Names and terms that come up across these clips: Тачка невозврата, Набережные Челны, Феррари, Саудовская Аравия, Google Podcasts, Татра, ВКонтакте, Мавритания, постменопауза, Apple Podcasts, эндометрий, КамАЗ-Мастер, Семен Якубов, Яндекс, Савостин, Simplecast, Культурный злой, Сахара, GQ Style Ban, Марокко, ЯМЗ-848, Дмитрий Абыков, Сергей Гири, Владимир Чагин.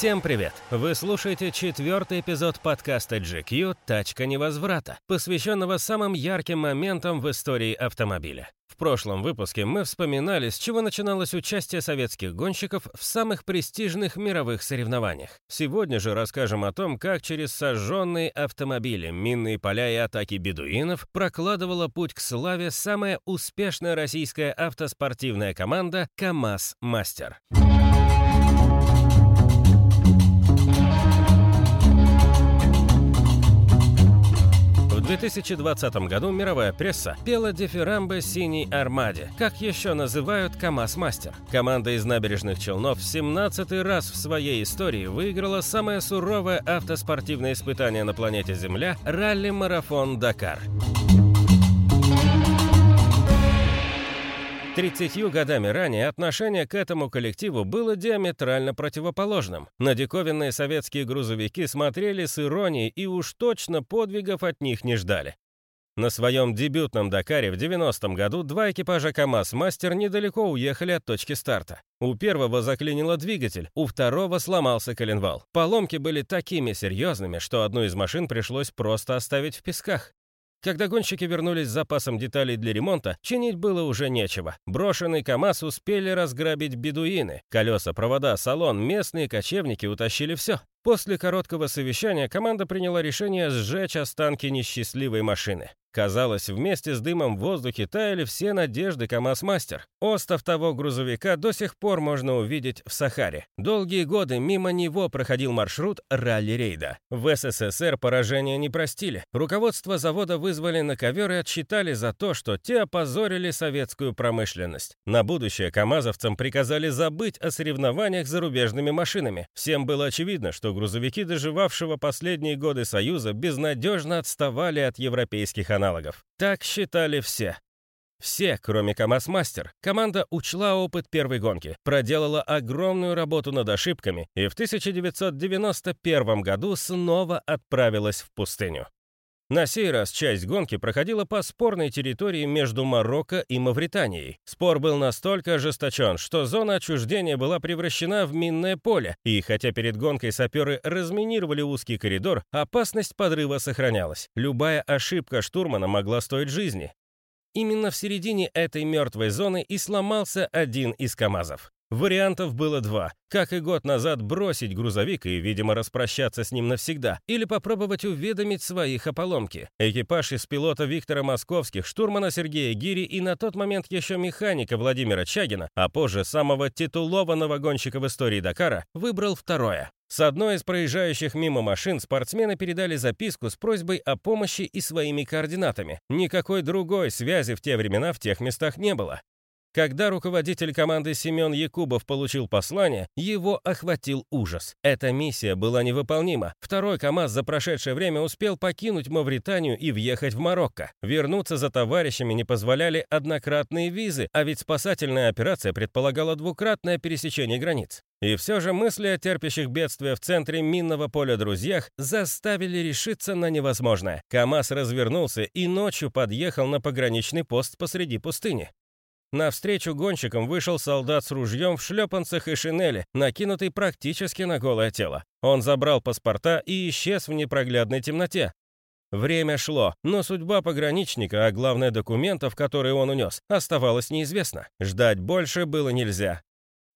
Всем привет! Вы слушаете 4-й эпизод подкаста GQ «Тачка невозврата», посвященного самым ярким моментам в истории автомобиля. В прошлом выпуске мы вспоминали, с чего начиналось участие советских гонщиков в самых престижных мировых соревнованиях. Сегодня же расскажем о том, как через сожженные автомобили, минные поля и атаки бедуинов прокладывала путь к славе самая успешная российская автоспортивная команда «КамАЗ-Мастер». В 2020 году мировая пресса пела дифирамбы «Синей Армаде», как еще называют «КамАЗ-Мастер». Команда из набережных Челнов в 17-й раз в своей истории выиграла самое суровое автоспортивное испытание на планете Земля – «Ралли-марафон Дакар». 30 годами ранее отношение к этому коллективу было диаметрально противоположным. На диковинные советские грузовики смотрели с иронией и уж точно подвигов от них не ждали. На своем дебютном Дакаре в 90-м году два экипажа «КамАЗ-Мастер» недалеко уехали от точки старта. У первого заклинило двигатель, у второго сломался коленвал. Поломки были такими серьезными, что одну из машин пришлось просто оставить в песках. Когда гонщики вернулись с запасом деталей для ремонта, чинить было уже нечего. Брошенный КамАЗ успели разграбить бедуины. Колеса, провода, салон, местные кочевники утащили все. После короткого совещания команда приняла решение сжечь останки несчастливой машины. Казалось, вместе с дымом в воздухе таяли все надежды КамАЗ-Мастер. Остов того грузовика до сих пор можно увидеть в Сахаре. Долгие годы мимо него проходил маршрут ралли-рейда. В СССР поражения не простили. Руководство завода вызвали на ковер и отсчитали за то, что те опозорили советскую промышленность. На будущее камазовцам приказали забыть о соревнованиях с зарубежными машинами. Всем было очевидно, что грузовики, доживавшего последние годы Союза, безнадежно отставали от европейских аналогов. Так считали все. Все, кроме КамАЗ-Мастер. Команда учла опыт первой гонки, проделала огромную работу над ошибками и в 1991 году снова отправилась в пустыню. На сей раз часть гонки проходила по спорной территории между Марокко и Мавританией. Спор был настолько ожесточен, что зона отчуждения была превращена в минное поле, и хотя перед гонкой саперы разминировали узкий коридор, опасность подрыва сохранялась. Любая ошибка штурмана могла стоить жизни. Именно в середине этой мертвой зоны и сломался один из КамАЗов. Вариантов было два. Как и год назад, бросить грузовик и, видимо, распрощаться с ним навсегда, или попробовать уведомить своих о поломке. Экипаж из пилота Виктора Московских, штурмана Сергея Гири и на тот момент еще механика Владимира Чагина, а позже самого титулованного гонщика в истории Дакара, выбрал второе. С одной из проезжающих мимо машин спортсмены передали записку с просьбой о помощи и своими координатами. Никакой другой связи в те времена в тех местах не было. Когда руководитель команды Семен Якубов получил послание, его охватил ужас. Эта миссия была невыполнима. Второй КамАЗ за прошедшее время успел покинуть Мавританию и въехать в Марокко. Вернуться за товарищами не позволяли однократные визы, а ведь спасательная операция предполагала двукратное пересечение границ. И все же мысли о терпящих бедствия в центре минного поля друзьях заставили решиться на невозможное. КамАЗ развернулся и ночью подъехал на пограничный пост посреди пустыни. Навстречу гонщикам вышел солдат с ружьем в шлепанцах и шинели, накинутый практически на голое тело. Он забрал паспорта и исчез в непроглядной темноте. Время шло, но судьба пограничника, а главное документов, которые он унес, оставалась неизвестна. Ждать больше было нельзя.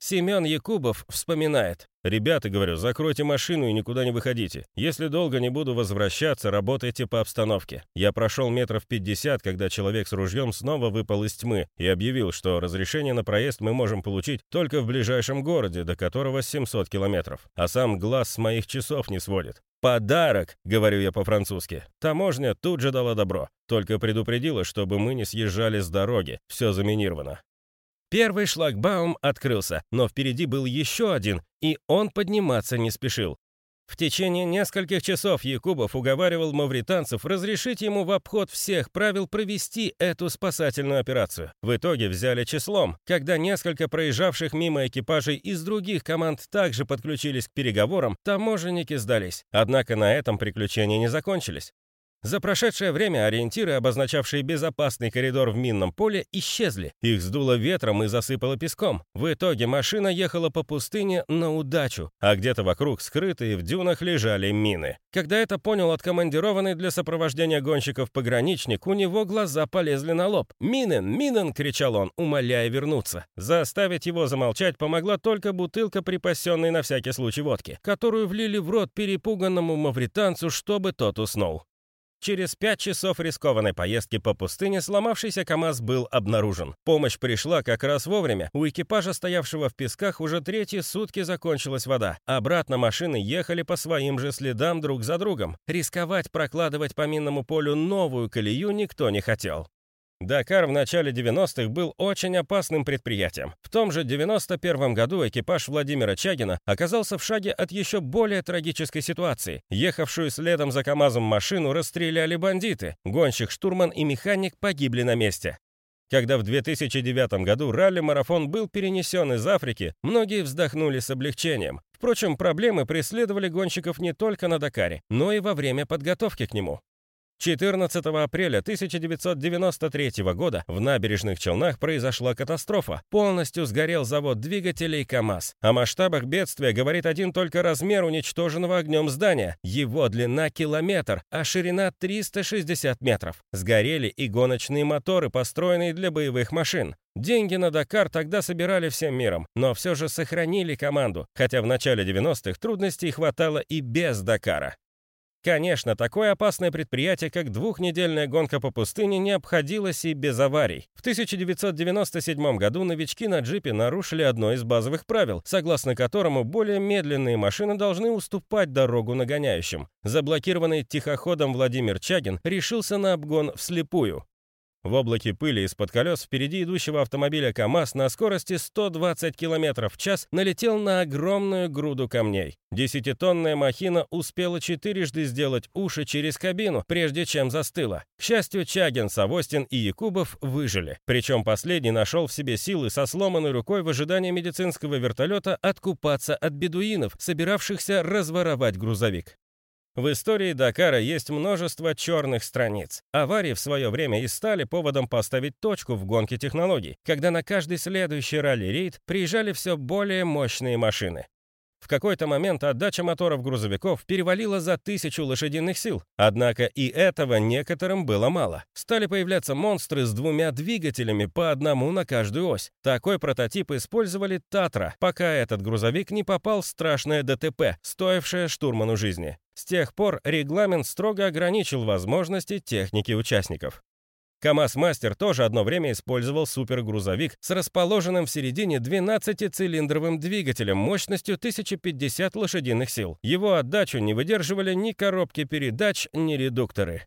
Семен Якубов вспоминает. «Ребята, говорю, закройте машину и никуда не выходите. Если долго не буду возвращаться, работайте по обстановке. Я прошел метров 50, когда человек с ружьем снова выпал из тьмы и объявил, что разрешение на проезд мы можем получить только в ближайшем городе, до которого 700 километров. А сам глаз с моих часов не сводит. «Подарок», — говорю я по-французски. Таможня тут же дала добро. Только предупредила, чтобы мы не съезжали с дороги. Все заминировано». Первый шлагбаум открылся, но впереди был еще один, и он подниматься не спешил. В течение нескольких часов Якубов уговаривал мавританцев разрешить ему в обход всех правил провести эту спасательную операцию. В итоге взяли числом. Когда несколько проезжавших мимо экипажей из других команд также подключились к переговорам, таможенники сдались. Однако на этом приключения не закончились. За прошедшее время ориентиры, обозначавшие безопасный коридор в минном поле, исчезли. Их сдуло ветром и засыпало песком. В итоге машина ехала по пустыне на удачу, а где-то вокруг скрытые в дюнах лежали мины. Когда это понял откомандированный для сопровождения гонщиков пограничник, у него глаза полезли на лоб. «Минен! Минен!» — кричал он, умоляя вернуться. Заставить его замолчать помогла только бутылка, припасенной на всякий случай водки, которую влили в рот перепуганному мавританцу, чтобы тот уснул. Через 5 часов рискованной поездки по пустыне сломавшийся КамАЗ был обнаружен. Помощь пришла как раз вовремя. У экипажа, стоявшего в песках, уже 3-й сутки закончилась вода. Обратно машины ехали по своим же следам друг за другом. Рисковать прокладывать по минному полю новую колею никто не хотел. Дакар в начале 90-х был очень опасным предприятием. В том же 91-м году экипаж Владимира Чагина оказался в шаге от еще более трагической ситуации. Ехавшую следом за КамАЗом машину расстреляли бандиты. Гонщик, штурман и механик погибли на месте. Когда в 2009 году ралли-марафон был перенесен из Африки, многие вздохнули с облегчением. Впрочем, проблемы преследовали гонщиков не только на Дакаре, но и во время подготовки к нему. 14 апреля 1993 года в Набережных Челнах произошла катастрофа. Полностью сгорел завод двигателей КамАЗ. О масштабах бедствия говорит один только размер уничтоженного огнем здания. Его длина — километр, а ширина — 360 метров. Сгорели и гоночные моторы, построенные для боевых машин. Деньги на Дакар тогда собирали всем миром, но все же сохранили команду, хотя в начале 90-х трудностей хватало и без Дакара. Конечно, такое опасное предприятие, как двухнедельная гонка по пустыне, не обходилось и без аварий. В 1997 году новички на джипе нарушили одно из базовых правил, согласно которому более медленные машины должны уступать дорогу нагоняющим. Заблокированный тихоходом Владимир Чагин решился на обгон вслепую. В облаке пыли из-под колес впереди идущего автомобиля КамАЗ на скорости 120 км в час налетел на огромную груду камней. 10-тонная махина успела 4-жды сделать уши через кабину, прежде чем застыла. К счастью, Чагин, Савостин и Якубов выжили. Причем последний нашел в себе силы со сломанной рукой в ожидании медицинского вертолета откупаться от бедуинов, собиравшихся разворовать грузовик. В истории Дакара есть множество черных страниц. Аварии в свое время и стали поводом поставить точку в гонке технологий, когда на каждый следующий ралли-рейд приезжали все более мощные машины. В какой-то момент отдача моторов грузовиков перевалила за 1000 лошадиных сил. Однако и этого некоторым было мало. Стали появляться монстры с 2 двигателями, по одному на каждую ось. Такой прототип использовали «Татра», пока этот грузовик не попал в страшное ДТП, стоившее штурману жизни. С тех пор регламент строго ограничил возможности техники участников. КамАЗ-Мастер тоже одно время использовал супергрузовик с расположенным в середине 12-цилиндровым двигателем мощностью 1050 лошадиных сил. Его отдачу не выдерживали ни коробки передач, ни редукторы.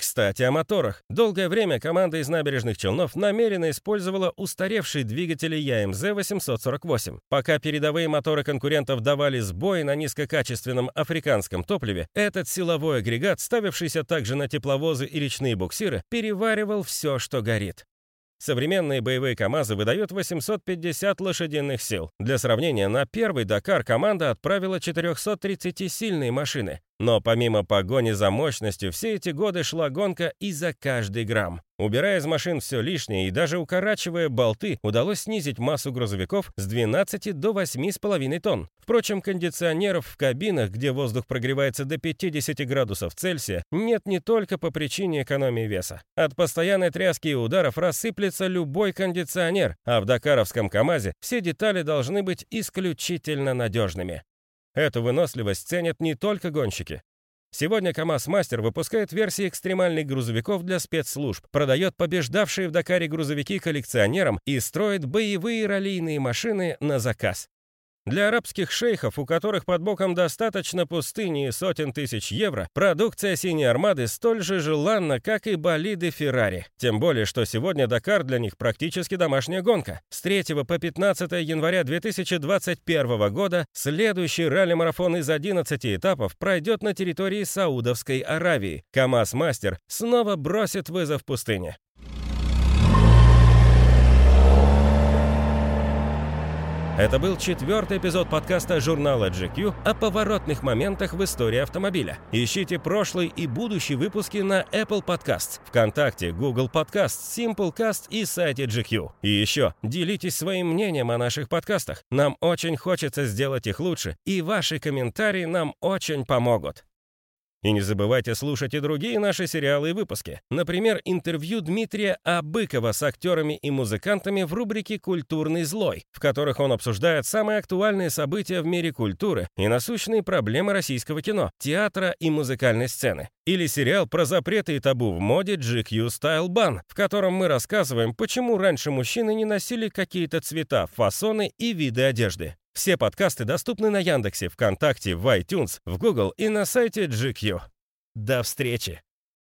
Кстати, о моторах. Долгое время команда из Набережных Челнов намеренно использовала устаревшие двигатели ЯМЗ-848. Пока передовые моторы конкурентов давали сбой на низкокачественном африканском топливе, этот силовой агрегат, ставившийся также на тепловозы и речные буксиры, переваривал все, что горит. Современные боевые КамАЗы выдают 850 лошадиных сил. Для сравнения, на первый Дакар команда отправила 430-сильные машины. Но помимо погони за мощностью, все эти годы шла гонка и за каждый грамм. Убирая из машин все лишнее и даже укорачивая болты, удалось снизить массу грузовиков с 12 до 8,5 тонн. Впрочем, кондиционеров в кабинах, где воздух прогревается до 50 градусов Цельсия, нет не только по причине экономии веса. От постоянной тряски и ударов рассыплется любой кондиционер, а в дакаровском КамАЗе все детали должны быть исключительно надежными. Эту выносливость ценят не только гонщики. Сегодня КамАЗ-Мастер выпускает версии экстремальных грузовиков для спецслужб, продает побеждавшие в Дакаре грузовики коллекционерам и строит боевые раллийные машины на заказ. Для арабских шейхов, у которых под боком достаточно пустыни и сотен тысяч евро, продукция «Синей Армады» столь же желанна, как и болиды «Феррари». Тем более, что сегодня Дакар для них практически домашняя гонка. С 3 по 15 января 2021 года следующий ралли-марафон из 11 этапов пройдет на территории Саудовской Аравии. КамАЗ-Мастер снова бросит вызов пустыне. Это был 4-й эпизод подкаста журнала GQ о поворотных моментах в истории автомобиля. Ищите прошлый и будущий выпуски на Apple Podcasts, ВКонтакте, Google Podcasts, Simplecast и сайте GQ. И еще, делитесь своим мнением о наших подкастах. Нам очень хочется сделать их лучше, и ваши комментарии нам очень помогут. И не забывайте слушать и другие наши сериалы и выпуски. Например, интервью Дмитрия Абыкова с актерами и музыкантами в рубрике «Культурный злой», в которых он обсуждает самые актуальные события в мире культуры и насущные проблемы российского кино, театра и музыкальной сцены. Или сериал про запреты и табу в моде GQ Style Ban, в котором мы рассказываем, почему раньше мужчины не носили какие-то цвета, фасоны и виды одежды. Все подкасты доступны на Яндексе, ВКонтакте, в iTunes, в Google и на сайте GQ. До встречи!